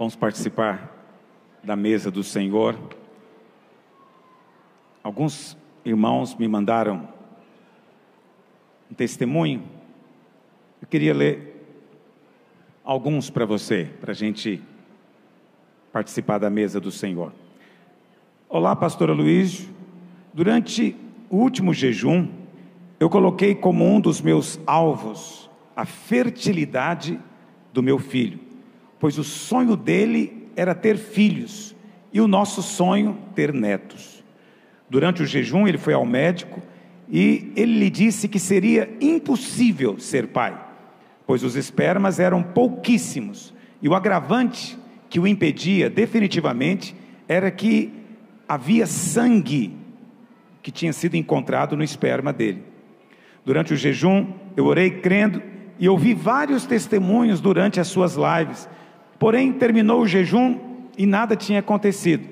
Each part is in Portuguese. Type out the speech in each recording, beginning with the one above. Vamos participar da mesa do Senhor. Alguns irmãos me mandaram um testemunho. Eu queria ler alguns para você, para a gente participar da mesa do Senhor. Olá, pastor Aloysio. Durante o último jejum, eu coloquei como um dos meus alvos a fertilidade do meu filho, pois o sonho dele era ter filhos, e o nosso sonho ter netos. Durante o jejum ele foi ao médico, e ele lhe disse que seria impossível ser pai, pois os espermas eram pouquíssimos, e o agravante que o impedia definitivamente, era que havia sangue que tinha sido encontrado no esperma dele. Durante o jejum eu orei crendo, e ouvi vários testemunhos durante as suas lives. Porém, terminou o jejum e nada tinha acontecido.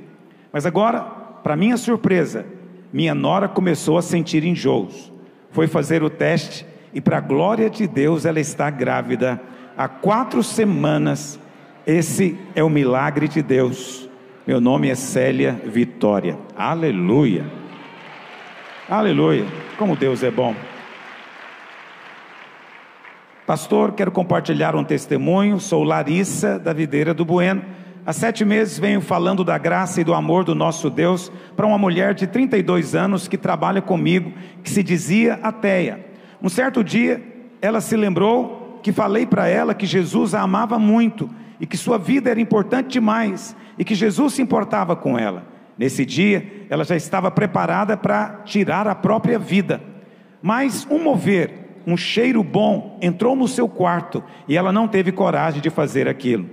Mas agora, para minha surpresa, minha nora começou a sentir enjoos. Foi fazer o teste e, para a glória de Deus, ela está grávida. Há 4 semanas, esse é o milagre de Deus. Meu nome é Célia Vitória. Aleluia! Aleluia! Como Deus é bom! Pastor, quero compartilhar um testemunho. Sou Larissa, da Videira do Bueno. Há 7 meses venho falando da graça e do amor do nosso Deus para uma mulher de 32 anos que trabalha comigo, que se dizia ateia. Um certo dia, ela se lembrou que falei para ela que Jesus a amava muito e que sua vida era importante demais e que Jesus se importava com ela. Nesse dia, ela já estava preparada para tirar a própria vida. Mas um mover, um cheiro bom entrou no seu quarto e ela não teve coragem de fazer aquilo.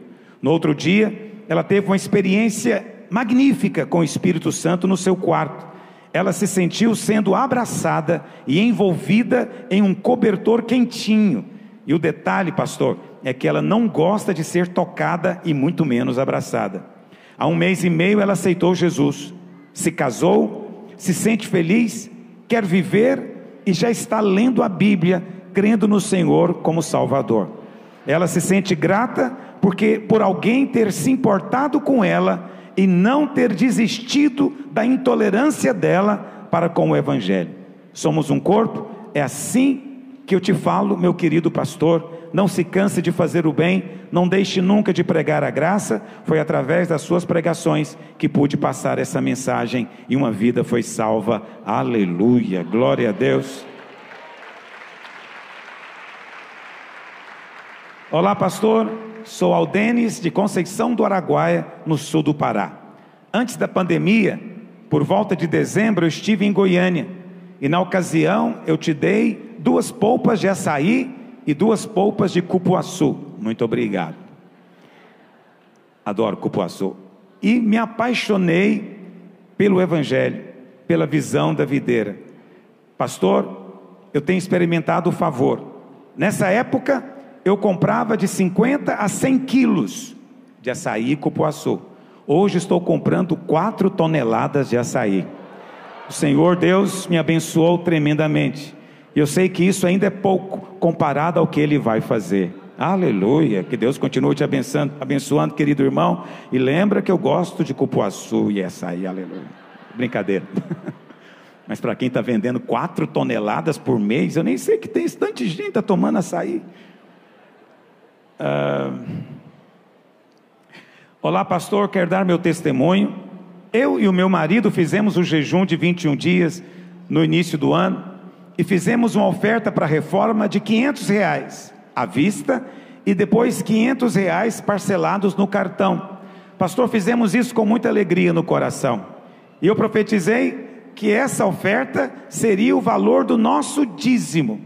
No outro dia, ela teve uma experiência magnífica com o Espírito Santo no seu quarto. Ela se sentiu sendo abraçada e envolvida em um cobertor quentinho. E o detalhe, pastor, é que ela não gosta de ser tocada e muito menos abraçada. Há 1 mês e meio ela aceitou Jesus, se casou, se sente feliz, quer viver e já está lendo a Bíblia, crendo no Senhor como Salvador. Ela se sente grata, porque por alguém ter se importado com ela, e não ter desistido da intolerância dela, para com o Evangelho. Somos um corpo, é assim que eu te falo, meu querido pastor. Não se canse de fazer o bem, não deixe nunca de pregar a graça. Foi através das suas pregações que pude passar essa mensagem e uma vida foi salva. Aleluia, glória a Deus. Olá, pastor, sou Aldenis de Conceição do Araguaia, no sul do Pará. Antes da pandemia, por volta de dezembro, eu estive em Goiânia e na ocasião eu te dei 2 polpas de açaí e 2 polpas de cupuaçu, muito obrigado, adoro cupuaçu, e me apaixonei pelo Evangelho, pela visão da videira. Pastor, eu tenho experimentado o favor. Nessa época, eu comprava de 50 a 100 quilos de açaí e cupuaçu, hoje estou comprando 4 toneladas de açaí. O Senhor Deus me abençoou tremendamente, e eu sei que isso ainda é pouco, comparado ao que Ele vai fazer. Aleluia, que Deus continue te abençoando, querido irmão, e lembra que eu gosto de cupuaçu e açaí, aleluia, brincadeira, mas para quem está vendendo 4 toneladas por mês, eu nem sei que tem tanta gente tá tomando açaí. Olá, pastor, quero dar meu testemunho. Eu e o meu marido fizemos o jejum de 21 dias no início do ano, e fizemos uma oferta para a reforma de R$500 à vista, e depois R$500 parcelados no cartão. Pastor, fizemos isso com muita alegria no coração, e eu profetizei que essa oferta seria o valor do nosso dízimo,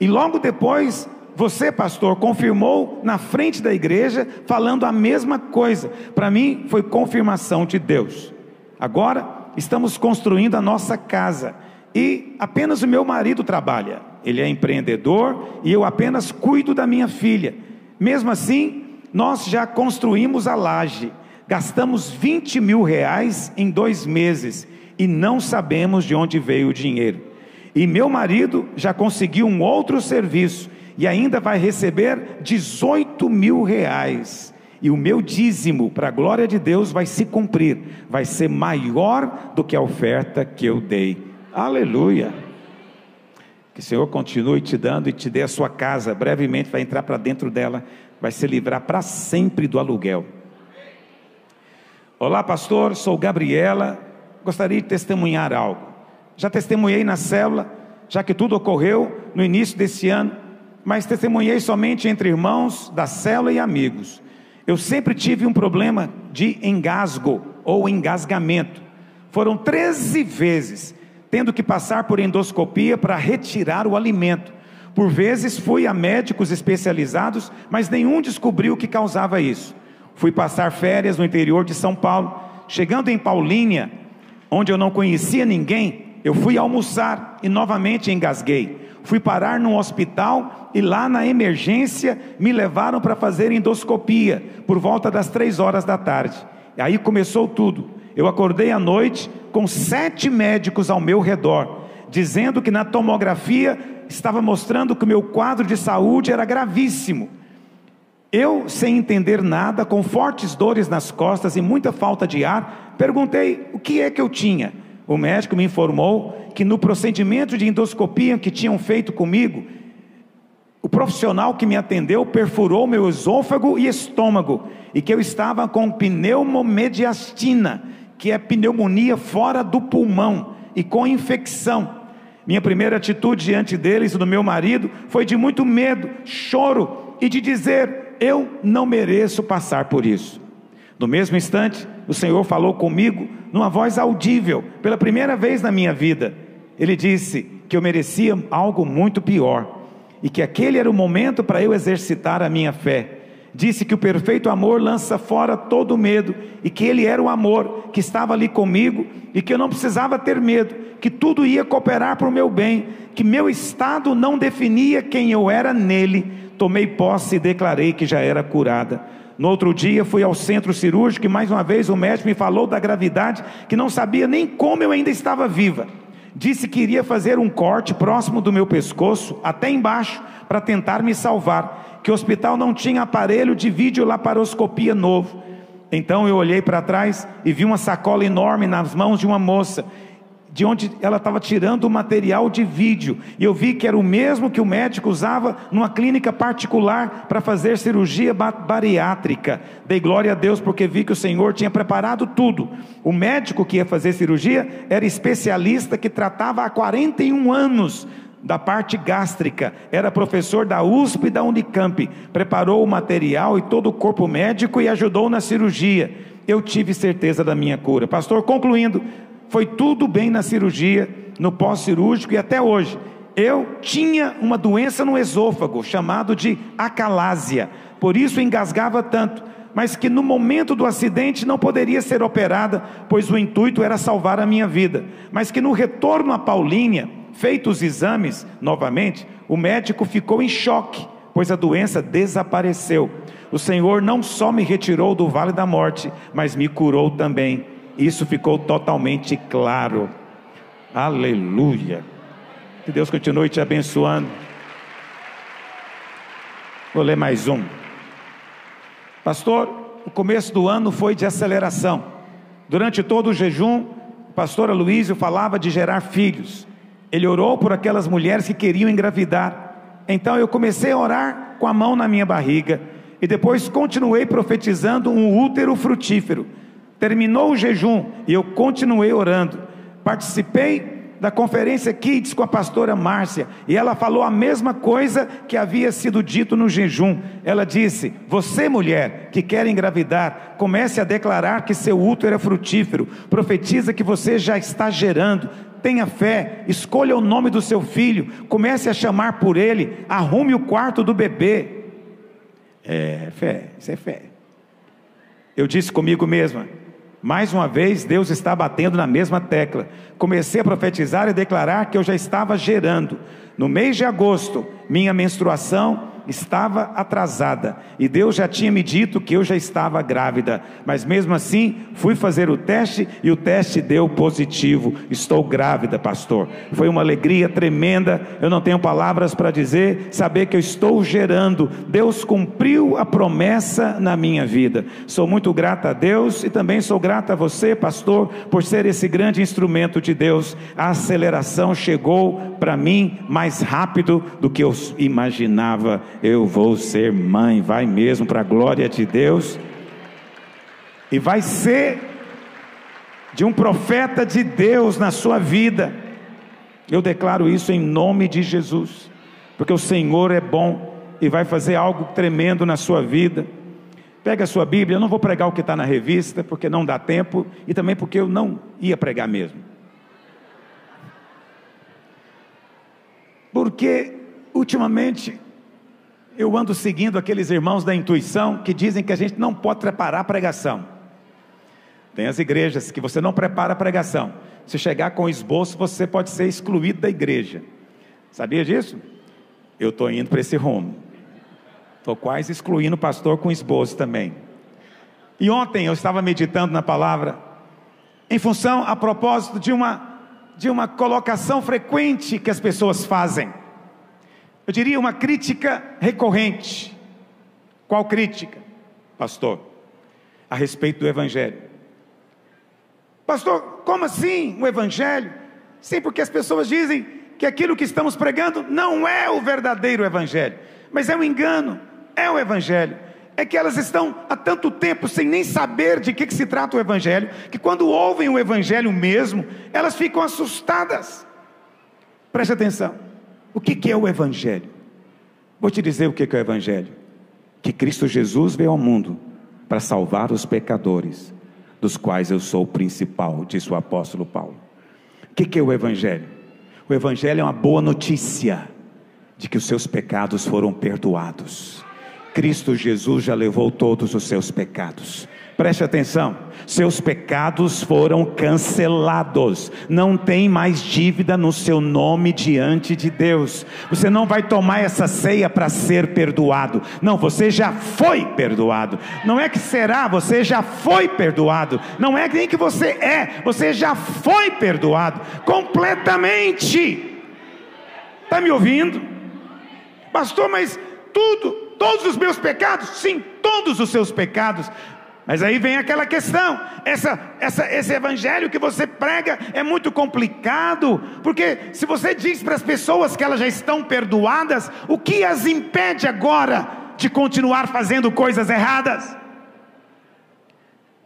e logo depois, você, pastor, confirmou na frente da igreja, falando a mesma coisa. Para mim foi confirmação de Deus. Agora estamos construindo a nossa casa, e apenas o meu marido trabalha, ele é empreendedor, e eu apenas cuido da minha filha. Mesmo assim, nós já construímos a laje, gastamos R$20 mil em 2 meses, e não sabemos de onde veio o dinheiro, e meu marido já conseguiu um outro serviço, e ainda vai receber R$18 mil, e o meu dízimo, para a glória de Deus, vai se cumprir, vai ser maior do que a oferta que eu dei. Aleluia! Que o Senhor continue te dando e te dê a sua casa, brevemente vai entrar para dentro dela, vai se livrar para sempre do aluguel. Olá pastor, sou Gabriela, gostaria de testemunhar algo. Já testemunhei na célula, já que tudo ocorreu no início desse ano, mas testemunhei somente entre irmãos da célula e amigos. Eu sempre tive um problema de engasgo ou engasgamento, foram 13 vezes, tendo que passar por endoscopia para retirar o alimento. Por vezes fui a médicos especializados, mas nenhum descobriu o que causava isso. Fui passar férias no interior de São Paulo, chegando em Paulínia, onde eu não conhecia ninguém, eu fui almoçar e novamente engasguei, fui parar num hospital e lá na emergência me levaram para fazer endoscopia, por volta das 3 horas da tarde, e aí começou tudo. Eu acordei à noite com 7 médicos ao meu redor, dizendo que na tomografia estava mostrando que o meu quadro de saúde era gravíssimo. Eu, sem entender nada, com fortes dores nas costas e muita falta de ar, perguntei o que é que eu tinha. O médico me informou que no procedimento de endoscopia que tinham feito comigo, o profissional que me atendeu perfurou meu esôfago e estômago, e que eu estava com pneumomediastina, que é pneumonia fora do pulmão, e com infecção. Minha primeira atitude diante deles e do meu marido foi de muito medo, choro, e de dizer, eu não mereço passar por isso. No mesmo instante, o Senhor falou comigo, numa voz audível, pela primeira vez na minha vida. Ele disse que eu merecia algo muito pior, e que aquele era o momento para eu exercitar a minha fé. Disse que o perfeito amor lança fora todo medo, e que Ele era o amor que estava ali comigo, e que eu não precisava ter medo, que tudo ia cooperar para o meu bem, que meu estado não definia quem eu era nele. Tomei posse e declarei que já era curada. No outro dia fui ao centro cirúrgico, e mais uma vez o médico me falou da gravidade, que não sabia nem como eu ainda estava viva. Disse que iria fazer um corte próximo do meu pescoço, até embaixo, para tentar me salvar, que o hospital não tinha aparelho de videolaparoscopia novo. Então eu olhei para trás e vi uma sacola enorme nas mãos de uma moça, de onde ela estava tirando o material de vídeo, e eu vi que era o mesmo que o médico usava numa clínica particular para fazer cirurgia bariátrica. Dei glória a Deus porque vi que o Senhor tinha preparado tudo. O médico que ia fazer cirurgia era especialista que tratava há 41 anos da parte gástrica, era professor da USP e da Unicamp, preparou o material e todo o corpo médico e ajudou na cirurgia. Eu tive certeza da minha cura, pastor. Concluindo, foi tudo bem na cirurgia, no pós-cirúrgico e até hoje. Eu tinha uma doença no esôfago, chamado de acalásia, por isso engasgava tanto, mas que no momento do acidente não poderia ser operada, pois o intuito era salvar a minha vida, mas que no retorno a Paulínia, feitos os exames novamente, o médico ficou em choque, pois a doença desapareceu. O Senhor não só me retirou do vale da morte, mas me curou também. Isso ficou totalmente claro. Aleluia. Que Deus continue te abençoando. Vou ler mais um. Pastor, o começo do ano foi de aceleração. Durante todo o jejum, o pastor Aloysio falava de gerar filhos. Ele orou por aquelas mulheres que queriam engravidar. Então eu comecei a orar com a mão na minha barriga, e depois continuei profetizando um útero frutífero. Terminou o jejum e eu continuei orando. Participei da conferência Kids com a pastora Márcia, e ela falou a mesma coisa que havia sido dito no jejum. Ela disse, você mulher que quer engravidar, comece a declarar que seu útero é frutífero, profetiza que você já está gerando, tenha fé, escolha o nome do seu filho, comece a chamar por ele, arrume o quarto do bebê. É fé, isso é fé. Eu disse comigo mesma, mais uma vez Deus está batendo na mesma tecla. Comecei a profetizar e declarar que eu já estava gerando. No mês de agosto, minha menstruação estava atrasada e Deus já tinha me dito que eu já estava grávida, mas mesmo assim fui fazer o teste e o teste deu positivo. Estou grávida, pastor. Foi uma alegria tremenda, eu não tenho palavras para dizer, saber que eu estou gerando. Deus cumpriu a promessa na minha vida. Sou muito grata a Deus e também sou grata a você, pastor, por ser esse grande instrumento de Deus. A aceleração chegou para mim mais rápido do que eu imaginava. Eu vou ser mãe, vai mesmo, para a glória de Deus, e vai ser de um profeta de Deus na sua vida. Eu declaro isso em nome de Jesus, porque o Senhor é bom e vai fazer algo tremendo na sua vida. Pega a sua Bíblia, eu não vou pregar o que está na revista, porque não dá tempo, e também porque eu não ia pregar mesmo, porque ultimamente eu ando seguindo aqueles irmãos da intuição que dizem que a gente não pode preparar a pregação. Tem as igrejas que você não prepara a pregação, se chegar com esboço você pode ser excluído da igreja. Sabia disso? Eu estou indo para esse rumo, estou quase excluindo o pastor com esboço também. E ontem eu estava meditando na palavra, em função, a propósito de uma colocação frequente que as pessoas fazem, eu diria uma crítica recorrente. Qual crítica, pastor? A respeito do Evangelho. Pastor, como assim o Evangelho? Sim, porque as pessoas dizem que aquilo que estamos pregando não é o verdadeiro Evangelho, mas é um engano, é o Evangelho. É que elas estão há tanto tempo sem nem saber de que se trata o Evangelho, que quando ouvem o Evangelho mesmo, elas ficam assustadas. Preste atenção, o que é o Evangelho? Vou te dizer o que é o Evangelho: que Cristo Jesus veio ao mundo para salvar os pecadores, dos quais eu sou o principal, disse o apóstolo Paulo. O que é o Evangelho? O Evangelho é uma boa notícia de que os seus pecados foram perdoados. Cristo Jesus já levou todos os seus pecados. Preste atenção, seus pecados foram cancelados, não tem mais dívida no seu nome diante de Deus. Você não vai tomar essa ceia para ser perdoado, não, você já foi perdoado, não é que será, você já foi perdoado, não é nem que você é, você já foi perdoado, completamente. Está me ouvindo? Pastor, mas tudo... todos os meus pecados? Sim, todos os seus pecados. Mas aí vem aquela questão: esse evangelho que você prega é muito complicado, porque se você diz para as pessoas que elas já estão perdoadas, o que as impede agora de continuar fazendo coisas erradas?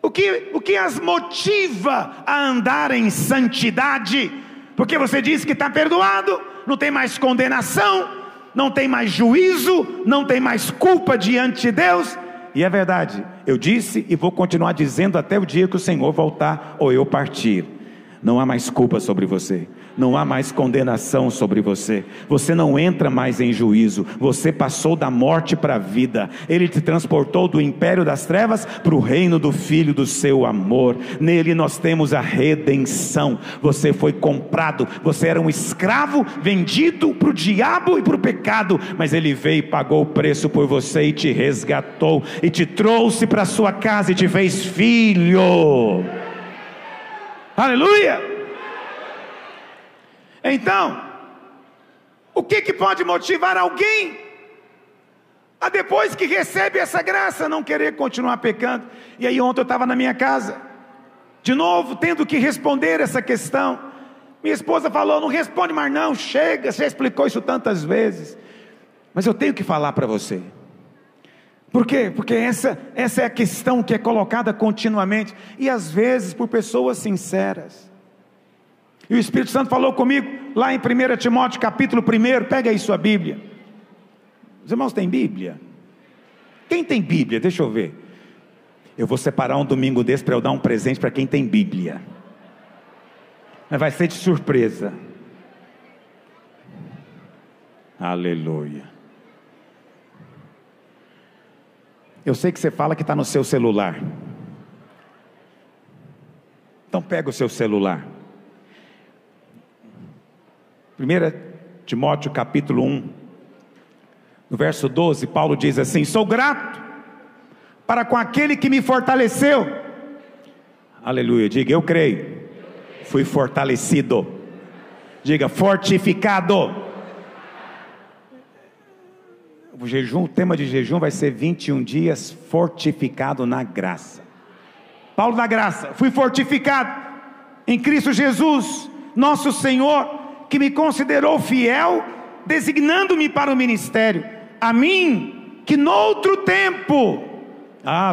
O que as motiva a andar em santidade? Porque você diz que está perdoado, não tem mais condenação, não tem mais juízo, não tem mais culpa diante de Deus. E é verdade, eu disse e vou continuar dizendo até o dia que o Senhor voltar ou eu partir. Não há mais culpa sobre você, não há mais condenação sobre você, você não entra mais em juízo, você passou da morte para a vida. Ele te transportou do império das trevas para o reino do Filho do seu amor. Nele nós temos a redenção, você foi comprado, você era um escravo vendido para o diabo e para o pecado, mas ele veio e pagou o preço por você e te resgatou, e te trouxe para a sua casa e te fez filho. Aleluia! Então, o que pode motivar alguém a, depois que recebe essa graça, não querer continuar pecando? E aí ontem eu estava na minha casa, de novo tendo que responder essa questão. Minha esposa falou: não responde mais não, chega, você explicou isso tantas vezes. Mas eu tenho que falar para você. Por quê? Porque essa é a questão que é colocada continuamente, e às vezes por pessoas sinceras. E o Espírito Santo falou comigo lá em 1 Timóteo capítulo 1, pega aí sua Bíblia. Os irmãos têm Bíblia? Quem tem Bíblia? Deixa eu ver. Eu vou separar um domingo desse para eu dar um presente para quem tem Bíblia, mas vai ser de surpresa. Aleluia. Eu sei que você fala que está no seu celular, então pega o seu celular. 1 Timóteo capítulo 1, No verso 12, Paulo diz assim: sou grato para com aquele que me fortaleceu. Aleluia, diga eu creio. Fui fortalecido. Diga fortificado. O jejum, o tema de jejum vai ser 21 dias fortificado na graça. Paulo da graça, fui fortificado em Cristo Jesus, nosso Senhor, que me considerou fiel, designando-me para o ministério, a mim, que noutro tempo,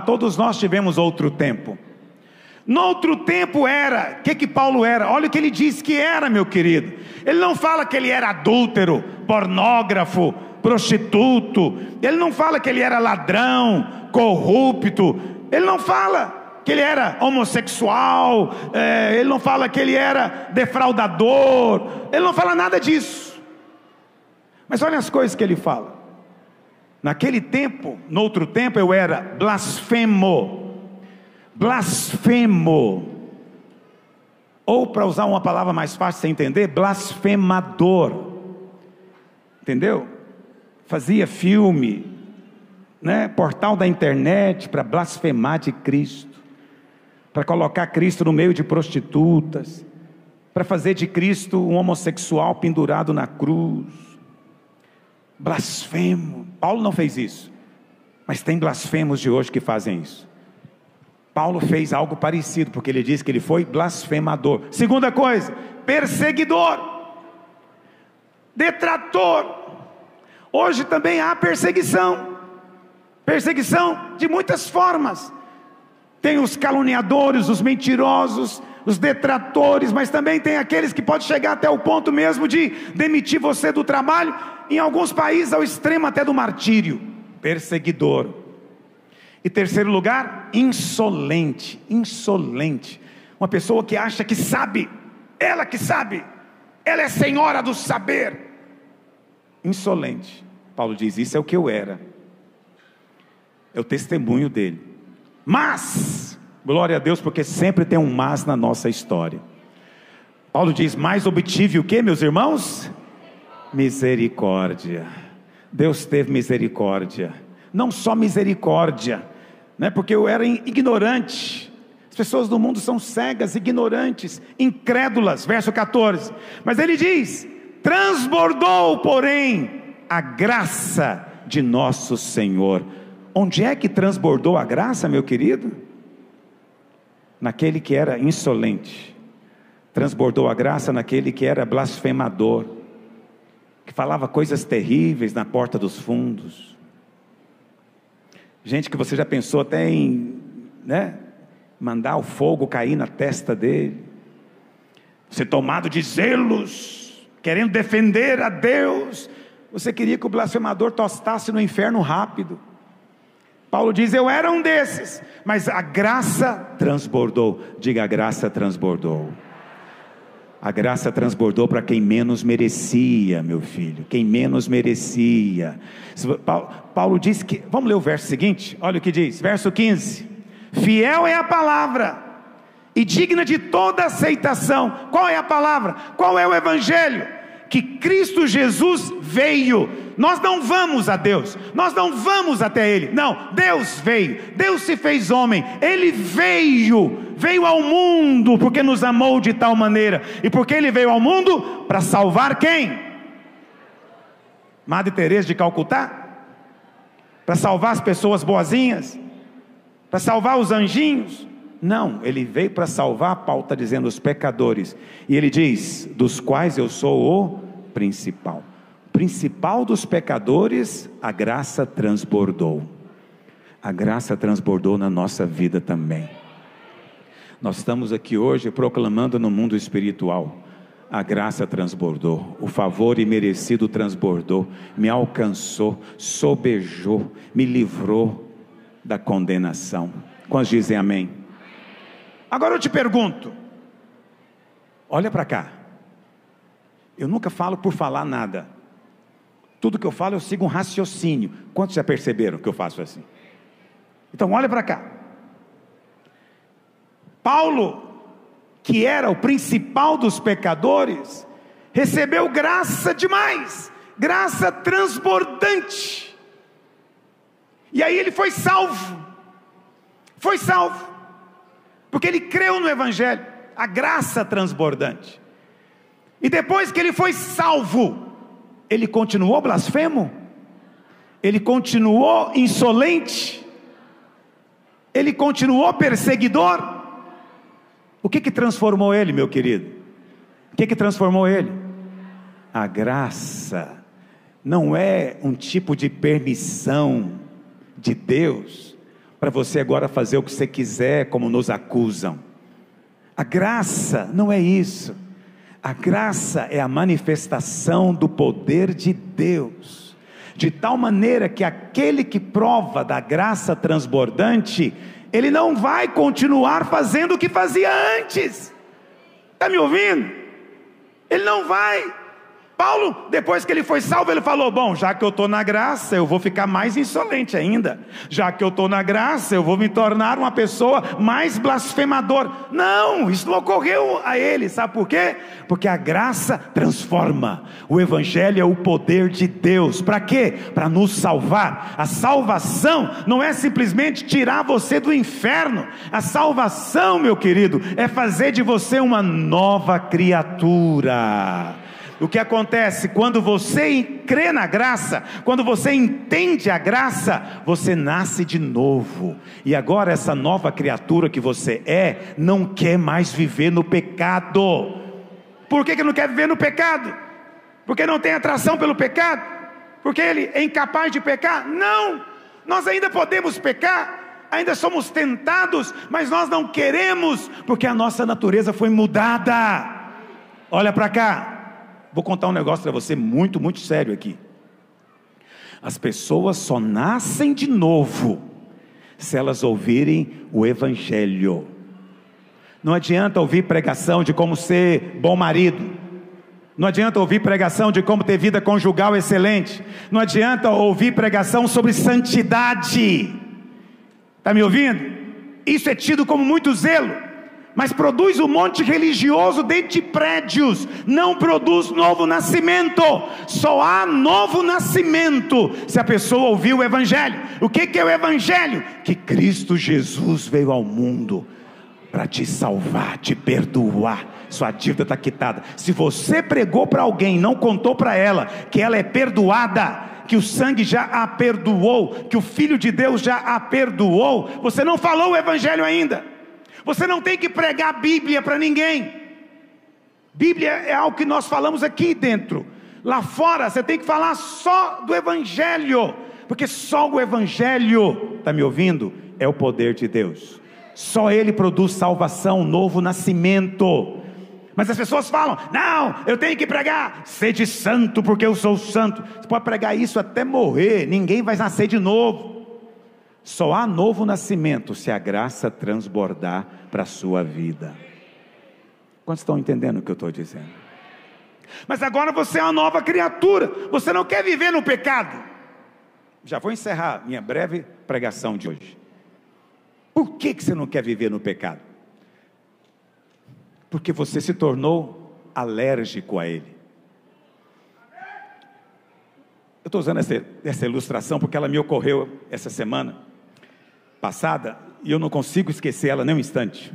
todos nós tivemos outro tempo, noutro tempo era, que Paulo era? Olha o que ele diz que era, meu querido. Ele não fala que ele era adúltero, pornógrafo, prostituto, ele não fala que ele era ladrão, corrupto, ele não fala que ele era homossexual, ele não fala que ele era defraudador, ele não fala nada disso, mas olha as coisas que ele fala: naquele tempo, no outro tempo eu era blasfemo, ou para usar uma palavra mais fácil de você entender, blasfemador, entendeu? Fazia filme, portal da internet para blasfemar de Cristo, para colocar Cristo no meio de prostitutas, para fazer de Cristo um homossexual pendurado na cruz. Blasfemo. Paulo não fez isso, mas tem blasfemos de hoje que fazem isso. Paulo fez algo parecido, porque ele diz que ele foi blasfemador. Segunda coisa, perseguidor, detrator. Hoje também há perseguição de muitas formas. Tem os caluniadores, os mentirosos, os detratores, mas também tem aqueles que podem chegar até o ponto mesmo de demitir você do trabalho, em alguns países ao extremo até do martírio. Perseguidor. E terceiro lugar, insolente, uma pessoa que acha que sabe, ela é senhora do saber. Insolente. Paulo diz, isso é o que eu era, é o testemunho dele. Mas, glória a Deus, porque sempre tem um mas na nossa história. Paulo diz, mas obtive o que, meus irmãos? Misericórdia. Deus teve misericórdia. Não só misericórdia, porque eu era ignorante. As pessoas do mundo são cegas, ignorantes, incrédulas. Verso 14, mas ele diz, transbordou porém a graça de nosso Senhor. Onde é que transbordou a graça, meu querido? Naquele que era insolente. Transbordou a graça naquele que era blasfemador, que falava coisas terríveis na porta dos fundos. Gente que você já pensou até em, mandar o fogo cair na testa dele. Você tomado de zelos, querendo defender a Deus, você queria que o blasfemador tostasse no inferno rápido. Paulo diz, eu era um desses, mas a graça transbordou. Diga, a graça transbordou. A graça transbordou para quem menos merecia, meu filho, quem menos merecia. Paulo diz que, vamos ler o verso seguinte, olha o que diz, verso 15, fiel é a palavra, e digna de toda aceitação. Qual é a palavra? Qual é o evangelho? Que Cristo Jesus veio. Nós não vamos a Deus, nós não vamos até Ele, não, Deus veio, Deus se fez homem, Ele veio ao mundo, porque nos amou de tal maneira, e porque Ele veio ao mundo, para salvar quem? Madre Teresa de Calcutá? Para salvar as pessoas boazinhas? Para salvar os anjinhos? Não, Ele veio para salvar, Paulo está dizendo, os pecadores, e Ele diz, dos quais eu sou o principal. Principal dos pecadores, a graça transbordou. A graça transbordou na nossa vida também. Nós estamos aqui hoje proclamando no mundo espiritual, a graça transbordou, o favor imerecido transbordou, me alcançou, sobejou, me livrou da condenação. Quantos dizem amém? Agora eu te pergunto, olha para cá, eu nunca falo por falar nada, tudo que eu falo eu sigo um raciocínio. Quantos já perceberam que eu faço assim? Então olha para cá, Paulo, que era o principal dos pecadores, recebeu graça demais, graça transbordante, E aí ele foi salvo. Foi salvo. Porque ele creu no Evangelho. A graça transbordante. E depois que ele foi salvo, ele continuou blasfemo? Ele continuou insolente? Ele continuou perseguidor? O que transformou ele, meu querido? O que transformou ele? A graça. Não é um tipo de permissão de Deus para você agora fazer o que você quiser, como nos acusam. A graça não é isso. A graça é a manifestação do poder de Deus, de tal maneira que aquele que prova da graça transbordante, ele não vai continuar fazendo o que fazia antes. Está me ouvindo? Ele não vai. Paulo, depois que ele foi salvo, ele falou: bom, já que eu estou na graça, eu vou ficar mais insolente ainda. Já que eu estou na graça, eu vou me tornar uma pessoa mais blasfemador. Não, isso não ocorreu a ele, sabe por quê? Porque a graça transforma. O Evangelho é o poder de Deus. Para quê? Para nos salvar. A salvação não é simplesmente tirar você do inferno. A salvação, meu querido, é fazer de você uma nova criatura. O que acontece? Quando você crê na graça, quando você entende a graça, você nasce de novo. E agora essa nova criatura que você é, não quer mais viver no pecado. Por que não quer viver no pecado? Porque não tem atração pelo pecado? Porque ele é incapaz de pecar? Não! Nós ainda podemos pecar, ainda somos tentados, mas nós não queremos, porque a nossa natureza foi mudada. Olha para cá. Vou contar um negócio para você muito, muito sério aqui. As pessoas só nascem de novo se elas ouvirem o Evangelho. Não adianta ouvir pregação de como ser bom marido. Não adianta ouvir pregação de como ter vida conjugal excelente. Não adianta ouvir pregação sobre santidade. Está me ouvindo? Isso é tido como muito zelo, mas produz um monte religioso dentro de prédios, não produz novo nascimento. Só há novo nascimento se a pessoa ouvir o Evangelho. O que é o Evangelho? Que Cristo Jesus veio ao mundo para te salvar, te perdoar, sua dívida está quitada. Se você pregou para alguém, não contou para ela que ela é perdoada, que o sangue já a perdoou, que o Filho de Deus já a perdoou, você não falou o Evangelho ainda. Você não tem que pregar a Bíblia para ninguém. Bíblia é algo que nós falamos aqui dentro. Lá fora você tem que falar só do Evangelho, porque só o Evangelho, está me ouvindo? É o poder de Deus. Só ele produz salvação, novo nascimento. Mas as pessoas falam: não, eu tenho que pregar, sede santo porque eu sou santo. Você pode pregar isso até morrer, ninguém vai nascer de novo. Só há novo nascimento se a graça transbordar para a sua vida. Quantos estão entendendo o que eu estou dizendo? Mas agora você é uma nova criatura, você não quer viver no pecado. Já vou encerrar minha breve pregação de hoje. Por que você não quer viver no pecado? Porque você se tornou alérgico a ele. Eu estou usando essa ilustração porque ela me ocorreu essa semana passada, e eu não consigo esquecer ela nem um instante.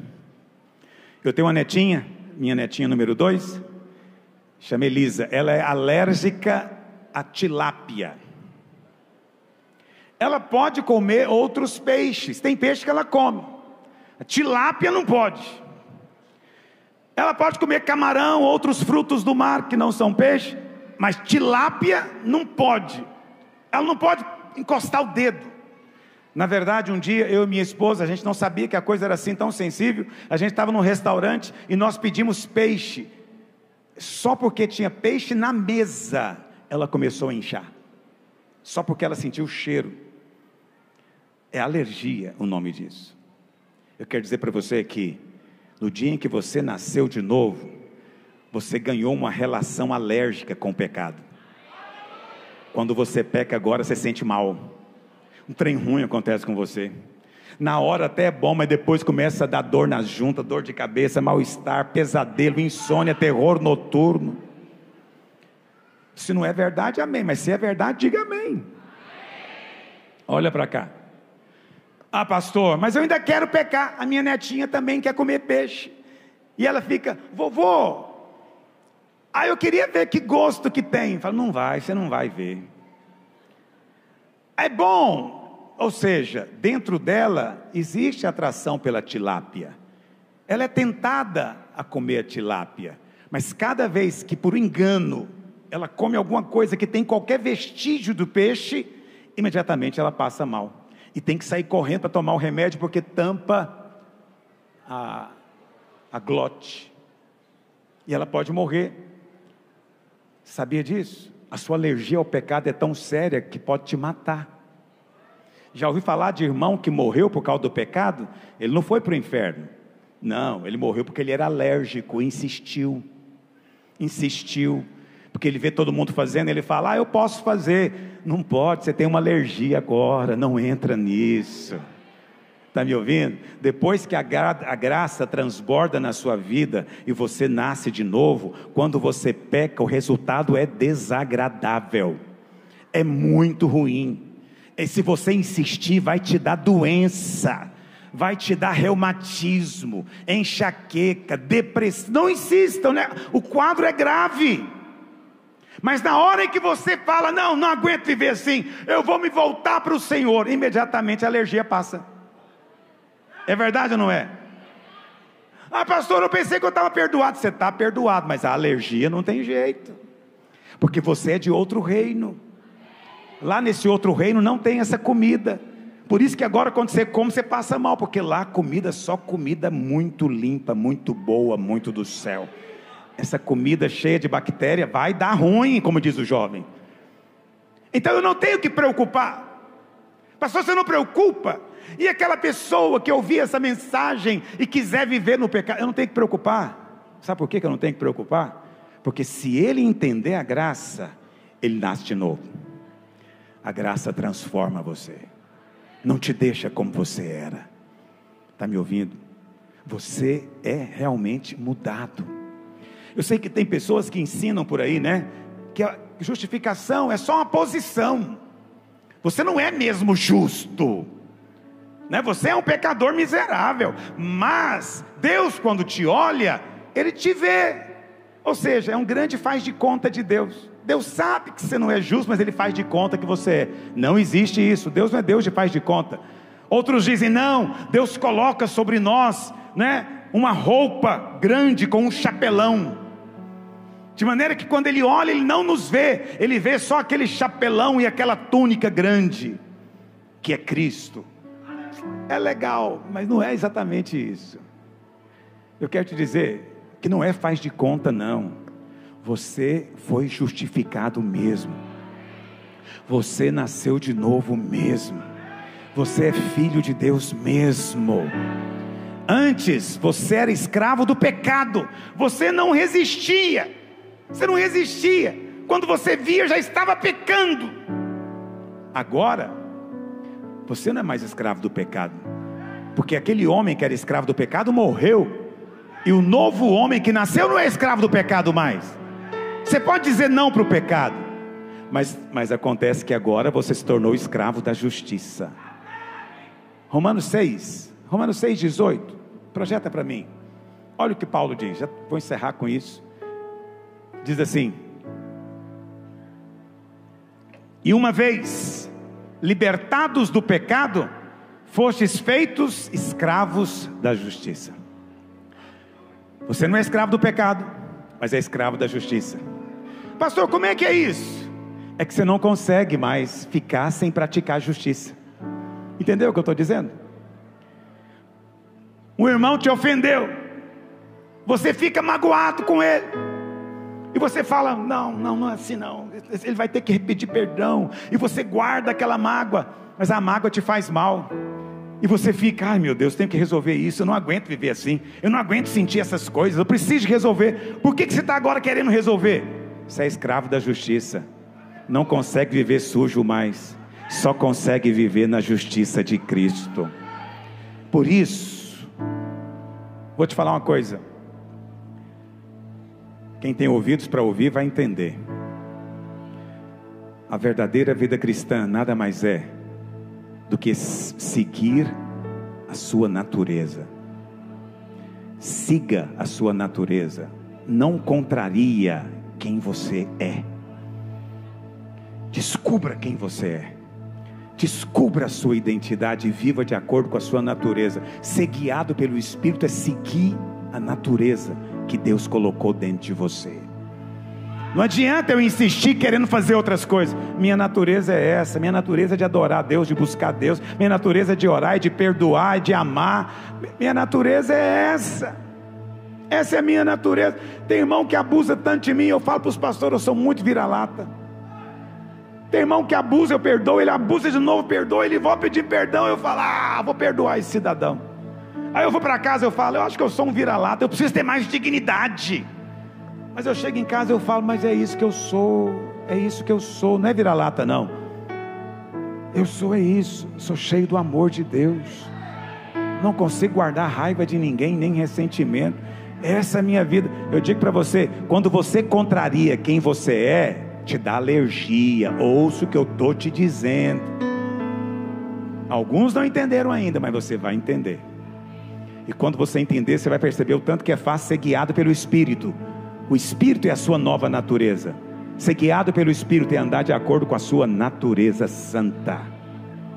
Eu tenho uma netinha, minha netinha número 2, chama Elisa. Ela é alérgica à tilápia. Ela pode comer outros peixes, tem peixe que ela come, a tilápia não pode. Ela pode comer camarão, outros frutos do mar que não são peixe, mas tilápia não pode. Ela não pode encostar o dedo. Na verdade, um dia eu e minha esposa, a gente não sabia que a coisa era assim tão sensível, a gente estava num restaurante e nós pedimos peixe. Só porque tinha peixe na mesa, ela começou a inchar, só porque ela sentiu o cheiro. É alergia o nome disso. Eu quero dizer para você que no dia em que você nasceu de novo, você ganhou uma relação alérgica com o pecado. Quando você peca agora, você sente mal. Um trem ruim acontece com você. Na hora até é bom, mas depois começa a dar dor nas juntas, dor de cabeça, mal-estar, pesadelo, insônia, terror noturno. Se não é verdade, amém. Mas se é verdade, diga amém. Olha para cá. Ah, pastor, mas eu ainda quero pecar. A minha netinha também quer comer peixe. E ela fica, vovô, ah, eu queria ver que gosto que tem. Fala, não vai, você não vai ver. É bom. Ou seja, dentro dela existe atração pela tilápia. Ela é tentada a comer a tilápia. Mas cada vez que, por engano, ela come alguma coisa que tem qualquer vestígio do peixe, imediatamente ela passa mal. E tem que sair correndo para tomar o remédio, porque tampa a glote. E ela pode morrer. Sabia disso? A sua alergia ao pecado é tão séria que pode te matar. Já ouvi falar de irmão que morreu por causa do pecado? Ele não foi para o inferno. Não, ele morreu porque ele era alérgico, insistiu. Insistiu. Porque ele vê todo mundo fazendo, ele fala, ah, eu posso fazer. Não pode, você tem uma alergia agora, não entra nisso. Está me ouvindo? Depois que a graça transborda na sua vida e você nasce de novo, quando você peca, o resultado é desagradável. É muito ruim. E se você insistir, vai te dar doença. Vai te dar reumatismo, enxaqueca, depressão. Não insistam, né? O quadro é grave. Mas na hora em que você fala, não aguento viver assim, eu vou me voltar para o Senhor, imediatamente a alergia passa. É verdade ou não é? Ah, pastor, eu pensei que eu estava perdoado. Você está perdoado, mas a alergia não tem jeito, porque você é de outro reino. Lá nesse outro reino não tem essa comida. Por isso que agora quando você come, você passa mal, porque lá comida é só comida muito limpa, muito boa, muito do céu. Essa comida cheia de bactéria vai dar ruim, como diz o jovem. Então eu não tenho que preocupar. Pastor, você não preocupa? E aquela pessoa que ouvir essa mensagem e quiser viver no pecado, eu não tenho que preocupar. Sabe por que eu não tenho que preocupar? Porque se ele entender a graça, ele nasce de novo. A graça transforma você, não te deixa como você era. Está me ouvindo? Você é realmente mudado. Eu sei que tem pessoas que ensinam por aí, né, que a justificação é só uma posição. Você não é mesmo justo, né? Você é um pecador miserável, mas Deus, quando te olha, Ele te vê. Ou seja, é um grande faz de conta de Deus. Deus sabe que você não é justo, mas Ele faz de conta que você é. Não existe isso. Deus não é Deus de faz de conta. Outros dizem, não, Deus coloca sobre nós, né, uma roupa grande com um chapelão, de maneira que quando Ele olha, Ele não nos vê, Ele vê só aquele chapelão e aquela túnica grande, que é Cristo. É legal, mas não é exatamente isso. Eu quero te dizer que não é faz de conta, não. Você foi justificado mesmo, você nasceu de novo mesmo, você é filho de Deus mesmo. Antes você era escravo do pecado, você não resistia, quando você via já estava pecando. Agora você não é mais escravo do pecado, porque aquele homem que era escravo do pecado morreu, e o novo homem que nasceu não é escravo do pecado mais. Você pode dizer não para o pecado, mas acontece que agora você se tornou escravo da justiça. Romanos 6:18, projeta para mim, olha o que Paulo diz, já vou encerrar com isso. Diz assim: e uma vez libertados do pecado, fostes feitos escravos da justiça. Você não é escravo do pecado, mas é escravo da justiça. Pastor, como é que é isso? É que você não consegue mais ficar sem praticar justiça. Entendeu o que eu estou dizendo? O irmão te ofendeu, você fica magoado com ele, e você fala, não é assim não, ele vai ter que pedir perdão, e você guarda aquela mágoa, mas a mágoa te faz mal, e você fica, ai meu Deus, tenho que resolver isso, eu não aguento viver assim, eu não aguento sentir essas coisas, eu preciso resolver. Por que você está agora querendo resolver? Você é escravo da justiça, não consegue viver sujo mais, só consegue viver na justiça de Cristo. Por isso, vou te falar uma coisa, quem tem ouvidos para ouvir vai entender. A verdadeira vida cristã nada mais é do que seguir a sua natureza. Siga a sua natureza, não contraria quem você é. Descubra quem você é, descubra a sua identidade e viva de acordo com a sua natureza. Ser guiado pelo Espírito é seguir a natureza que Deus colocou dentro de você. Não adianta eu insistir querendo fazer outras coisas. Minha natureza é essa, minha natureza é de adorar a Deus, de buscar a Deus, minha natureza é de orar, e de perdoar, e de amar, minha natureza é essa, essa é a minha natureza. Tem irmão que abusa tanto de mim, eu falo para os pastores, eu sou muito vira-lata. Tem irmão que abusa, eu perdoo, ele abusa de novo, perdoa, ele vai pedir perdão, eu falo, ah, vou perdoar esse cidadão. Aí eu vou para casa, eu falo, eu acho que eu sou um vira-lata, eu preciso ter mais dignidade. Mas eu chego em casa, eu falo, mas é isso que eu sou, é isso que eu sou, não é vira-lata não, eu sou é isso, sou cheio do amor de Deus, não consigo guardar raiva de ninguém, nem ressentimento, essa é a minha vida. Eu digo para você, quando você contraria quem você é, te dá alergia. Ouça o que eu estou te dizendo, alguns não entenderam ainda, mas você vai entender, e quando você entender, você vai perceber o tanto que é fácil ser guiado pelo Espírito. O Espírito é a sua nova natureza. Ser guiado pelo Espírito é andar de acordo com a sua natureza santa.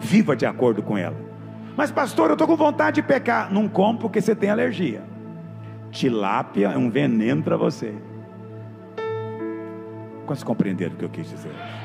Viva de acordo com ela. Mas pastor, eu estou com vontade de pecar. Não come porque você tem alergia. Tilápia é um veneno para você. Quase compreenderam o que eu quis dizer.